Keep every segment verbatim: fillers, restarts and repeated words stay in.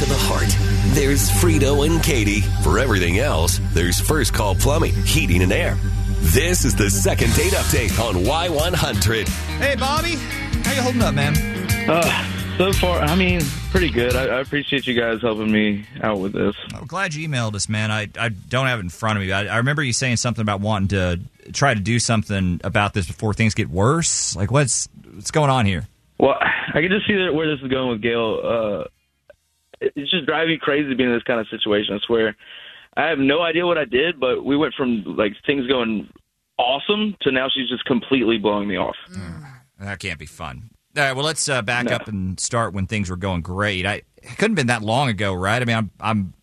Of the heart, there's Frito and Katie. For everything else, there's First Call Plumbing, Heating, and Air. This is the second date update on Y one hundred. Hey, Bobby. How you holding up, man? Uh, so far, I mean, pretty good. I, I appreciate you guys helping me out with this. I'm glad you emailed us, man. I, I don't have it in front of me. I, I remember you saying something about wanting to try to do something about this before things get worse. Like, what's, what's going on here? Well, I can just see that where this is going with Gail. Uh, It's just driving me crazy being in this kind of situation. I swear, I have no idea what I did, but we went from like things going awesome to now she's just completely blowing me off. Mm, that can't be fun. All right, well, let's uh, back no. up and start when things were going great. I it couldn't have been that long ago, right? I mean, I'm, I'm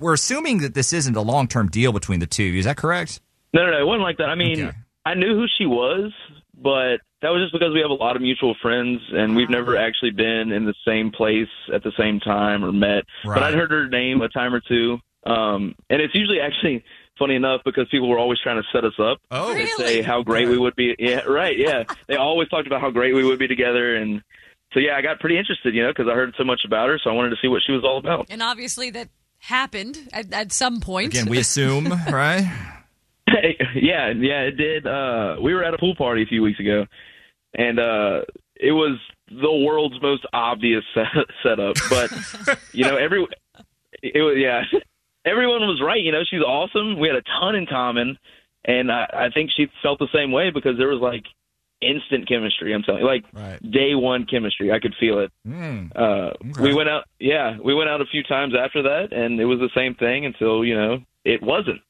we're assuming that this isn't a long term deal between the two. Is that correct? No, no, no, it wasn't like that. I mean, okay. I knew who she was, but that was just because we have a lot of mutual friends, and we've never actually been in the same place at the same time or met. Right. But I'd heard her name a time or two. Um, and it's usually actually funny enough because people were always trying to set us up. Oh, really? Say how great we would be. Yeah, right, yeah. They always talked about how great we would be together. And so, yeah, I got pretty interested, you know, because I heard so much about her, so I wanted to see what she was all about. And obviously that happened at, at some point. Again, we assume, right? Hey, yeah, yeah, it did. Uh, we were at a pool party a few weeks ago. And uh, it was the world's most obvious set- setup, but you know, every it was yeah, everyone was right. You know, she's awesome. We had a ton in common, and I, I think she felt the same way because there was like instant chemistry. I'm telling you, like right. day one chemistry. I could feel it. Mm. Uh, okay. We went out, yeah, we went out a few times after that, and it was the same thing until you know it wasn't.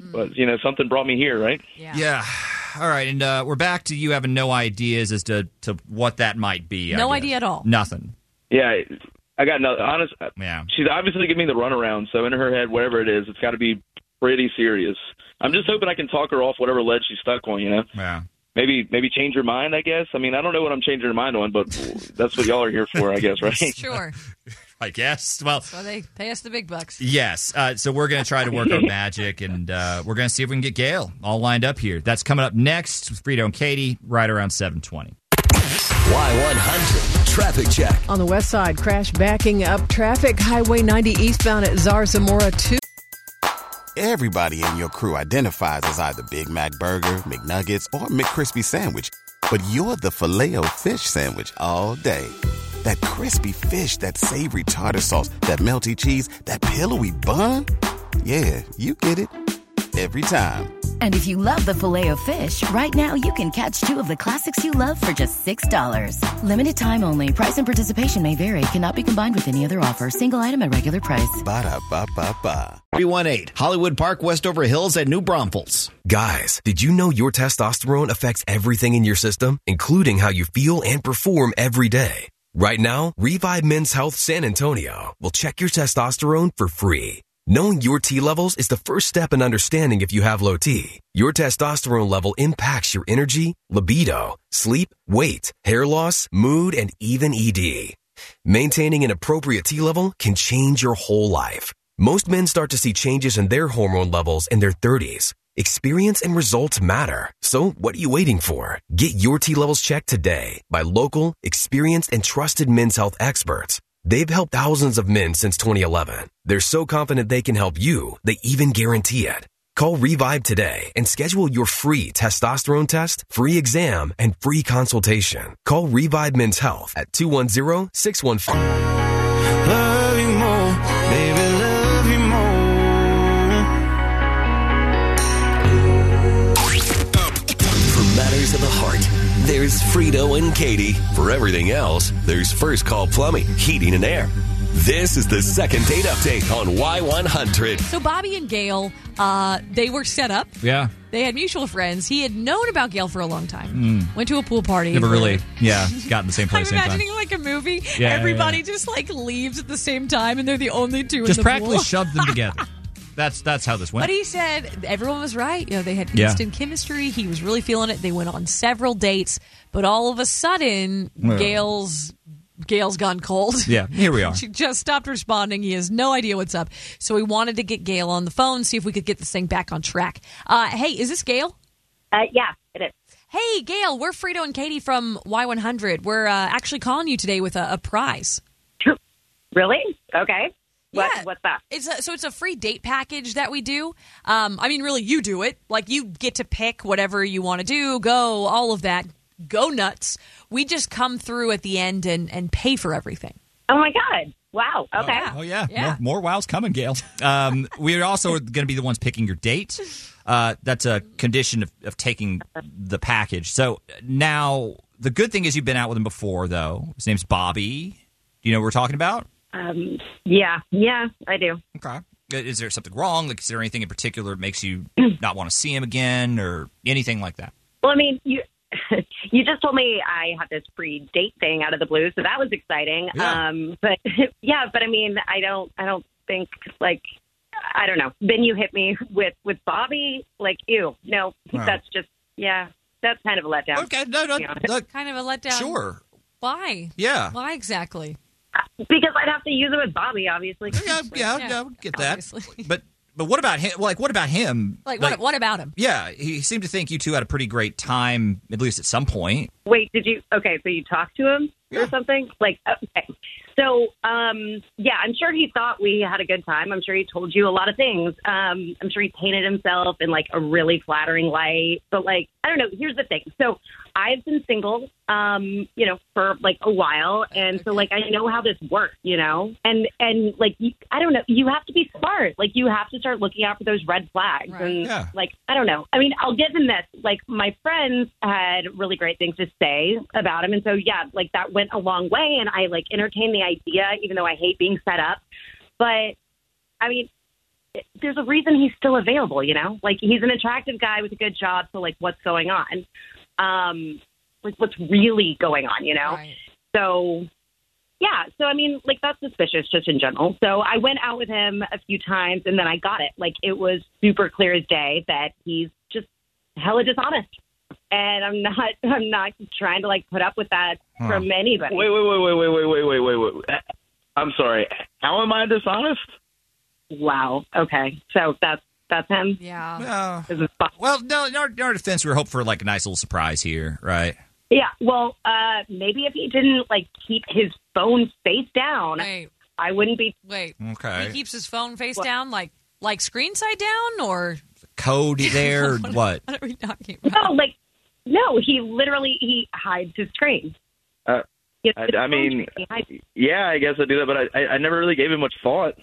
Mm. But you know, something brought me here, right? Yeah. yeah. All right, and uh, we're back to you having no ideas as to, to what that might be. No idea at all. Nothing. Yeah, I got nothing. Honest, yeah. She's obviously giving me the runaround, so in her head, whatever it is, it's got to be pretty serious. I'm just hoping I can talk her off whatever lead she's stuck on, you know? Yeah. Maybe maybe change her mind, I guess. I mean, I don't know what I'm changing her mind on, but that's what y'all are here for, I guess, right? Sure. I guess. Well, so they pay us the big bucks. Yes. Uh, so we're going to try to work our magic, and uh, we're going to see if we can get Gail all lined up here. That's coming up next with Frito and Katie right around seven twenty. Y one hundred Traffic Check. On the west side, crash backing up traffic. Highway ninety eastbound at Czar Zamora two. Everybody in your crew identifies as either Big Mac Burger, McNuggets, or McCrispy Sandwich. But you're the Filet-O-Fish Sandwich all day. That crispy fish, that savory tartar sauce, that melty cheese, that pillowy bun. Yeah, you get it. Every time. And if you love the Filet-O-Fish, right now you can catch two of the classics you love for just six dollars. Limited time only. Price and participation may vary. Cannot be combined with any other offer. Single item at regular price. Ba-da-ba-ba-ba. three one eight Hollywood Park, Westover Hills at New Braunfels. Guys, did you know your testosterone affects everything in your system, including how you feel and perform every day? Right now, Revive Men's Health San Antonio will check your testosterone for free. Knowing your T levels is the first step in understanding if you have low T. Your testosterone level impacts your energy, libido, sleep, weight, hair loss, mood, and even E D. Maintaining an appropriate T level can change your whole life. Most men start to see changes in their hormone levels in their thirties. Experience and results matter. So what are you waiting for? Get your T levels checked today by local, experienced, and trusted men's health experts. They've helped thousands of men since twenty eleven. They're so confident they can help you, they even guarantee it. Call Revive today and schedule your free testosterone test, free exam, and free consultation. Call Revive Men's Health at two one zero, six one five. Love you more, baby. Of the heart, there's Frito and Katie. For everything else, there's First Call Plumbing, Heating, and Air. This is the second date update on Y one hundred. So Bobby and Gail, uh, they were set up. Yeah. They had mutual friends. He had known about Gail for a long time. Mm. Went to a pool party. Never really, yeah, got in the same place. I'm imagining time. Like a movie. Yeah, Everybody yeah, yeah. just like leaves at the same time, and they're the only two just in the pool. Just practically shoved them together. That's that's how this went. But he said everyone was right. You know, they had instant yeah. chemistry. He was really feeling it. They went on several dates, but all of a sudden, well. Gail's Gail's gone cold. Yeah, here we are. She just stopped responding. He has no idea what's up. So we wanted to get Gail on the phone, see if we could get this thing back on track. Uh, hey, is this Gail? Uh, yeah, it is. Hey, Gail, we're Frito and Katie from Y one hundred. We're uh, actually calling you today with a, a prize. Really? Okay. What, yeah. What's that? It's a, so it's a free date package that we do. Um, I mean, really, you do it. Like, you get to pick whatever you want to do, go, all of that. Go nuts. We just come through at the end and, and pay for everything. Oh, my God. Wow. Okay. Oh, oh yeah. yeah. More, more wows coming, Gail. Um, we're also going to be the ones picking your date. Uh, that's a condition of, of taking the package. So now the good thing is you've been out with him before, though. His name's Bobby. Do you know what we're talking about? Um, yeah, yeah, I do. Okay. Is there something wrong? Like, is there anything in particular that makes you not want to see him again or anything like that? Well, I mean, you you just told me I had this free date thing out of the blue, so that was exciting. Yeah. Um, but yeah, but I mean, I don't, I don't think like, I don't know. Then you hit me with, with Bobby, like, ew, no, wow. that's just, yeah, that's kind of a letdown. Okay, no, no, look, kind of a letdown. Sure. Why? Yeah. Why exactly? Because I'd have to use it with Bobby, obviously. Yeah, yeah, yeah, I would get that. Obviously. But but what about him? Like, what about him? Like, like what, what about him? Yeah, he seemed to think you two had a pretty great time, at least at some point. Wait, did you? Okay, so you talked to him yeah. or something? Like, okay. So, um, yeah, I'm sure he thought we had a good time. I'm sure he told you a lot of things. Um, I'm sure he painted himself in, like, a really flattering light. But, like, I don't know. Here's the thing. So I've been single, um, you know, for, like, a while. And so, like, I know how this works, you know? And, and like, you, I don't know. You have to be smart. Like, you have to start looking out for those red flags. Right. And, yeah. like, I don't know. I mean, I'll give him this. Like, my friends had really great things to say about him. And so, yeah, like, that went a long way. And I, like, entertained the idea, even though I hate being set up. But, I mean, there's a reason he's still available, you know? Like, he's an attractive guy with a good job, so, like, what's going on? Um, like, what's really going on, you know? Right. So, yeah. So, I mean, like, that's suspicious just in general. So, I went out with him a few times, and then I got it. Like, it was super clear as day that he's just hella dishonest. And I'm not, I'm not trying to, like, put up with that huh. from anybody. Wait, wait, wait, wait, wait, wait, wait, wait, wait, wait. I'm sorry. How am I dishonest? Wow. Okay. So that's, that's him? Yeah. Well, well no, in our, in our defense, we were hoping for, like, a nice little surprise here, right? Yeah. Well, uh, maybe if he didn't, like, keep his phone face down, Wait. I wouldn't be. Wait. Okay. He keeps his phone face what? down, like, like screen side down, or? Code there, or what? What? What are we talking about? No, like. No, he literally, he hides his screen. Uh, you know, I, I mean, yeah, I guess I do that, but I, I never really gave him much thought.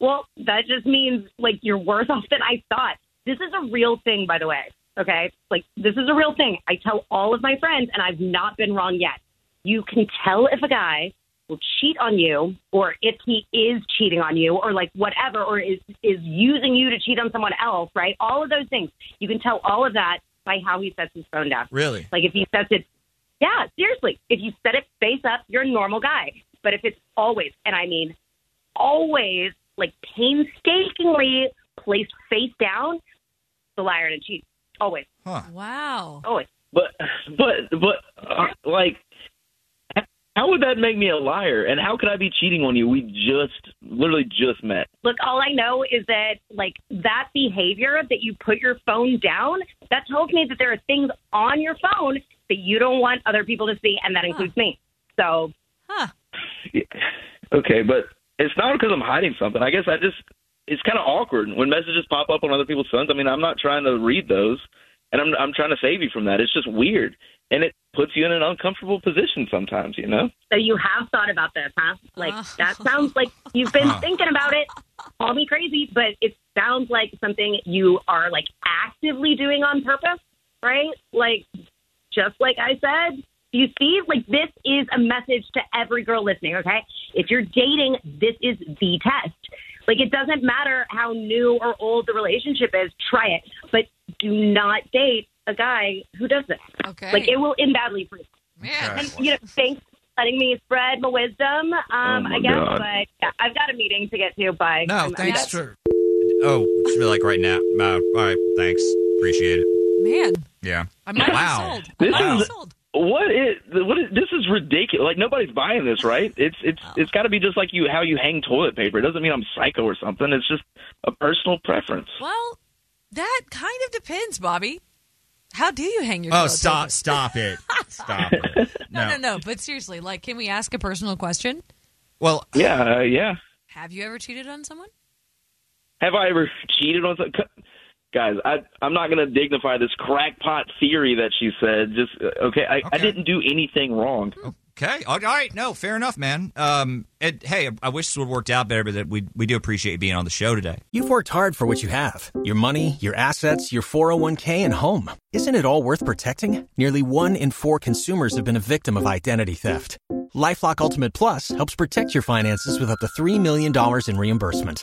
Well, that just means, like, you're worse off than I thought. This is a real thing, by the way, okay? Like, this is a real thing. I tell all of my friends, and I've not been wrong yet. You can tell if a guy will cheat on you, or if he is cheating on you, or, like, whatever, or is, is using you to cheat on someone else, right? All of those things. You can tell all of that by how he sets his phone down. Really? Like, if he sets it, yeah, seriously. If you set it face up, you're a normal guy. But if it's always, and I mean always, like, painstakingly placed face down, the liar and a cheat. Always. Huh. Wow. Always. But, but, but, uh, like, how would that make me a liar? And how could I be cheating on you? We just, literally just met. Look, all I know is that, like, that behavior that you put your phone down, that tells me that there are things on your phone that you don't want other people to see, and that huh. includes me. So. Huh. Yeah. Okay, but it's not because I'm hiding something. I guess I just, it's kind of awkward when messages pop up on other people's phones. I mean, I'm not trying to read those, and I'm, I'm trying to save you from that. It's just weird. And it puts you in an uncomfortable position sometimes, you know? So you have thought about this, huh? Like, that sounds like you've been thinking about it. Call me crazy, but it sounds like something you are, like, actively doing on purpose, right? Like, just like I said, You see, like, this is a message to every girl listening, okay? If you're dating, this is the test. Like, it doesn't matter how new or old the relationship is. Try it. But do not date a guy who doesn't. Okay. Like, it will end badly for you. Man. And, you know, thanks for letting me spread my wisdom, um, oh my I guess. God. But yeah, I've got a meeting to get to. Bye. No, I'm, thanks for... Oh, it's really like right now. Uh, all right, thanks. Appreciate it. Man. Yeah. I'm not wow. sold. I'm not sold. What is, what is this is ridiculous. Like, nobody's buying this, right? It's it's oh. it's got to be just like you how you hang toilet paper. It doesn't mean I'm psycho or something. It's just a personal preference. Well, that kind of depends, Bobby. How do you hang your oh, toilet stop, paper? stop it. Stop it. No. no, no, no. But seriously, like, can we ask a personal question? Well, yeah, uh, yeah. Have you ever cheated on someone? Have I ever cheated on someone? Guys, I, I'm not going to dignify this crackpot theory that she said. Just okay, I, okay. I didn't do anything wrong. Okay, all right, no, fair enough, man. Um, and, hey, I wish this would have worked out better, but we we do appreciate you being on the show today. You've worked hard for what you have: your money, your assets, your four oh one k, and home. Isn't it all worth protecting? Nearly one in four consumers have been a victim of identity theft. LifeLock Ultimate Plus helps protect your finances with up to three million dollars in reimbursement.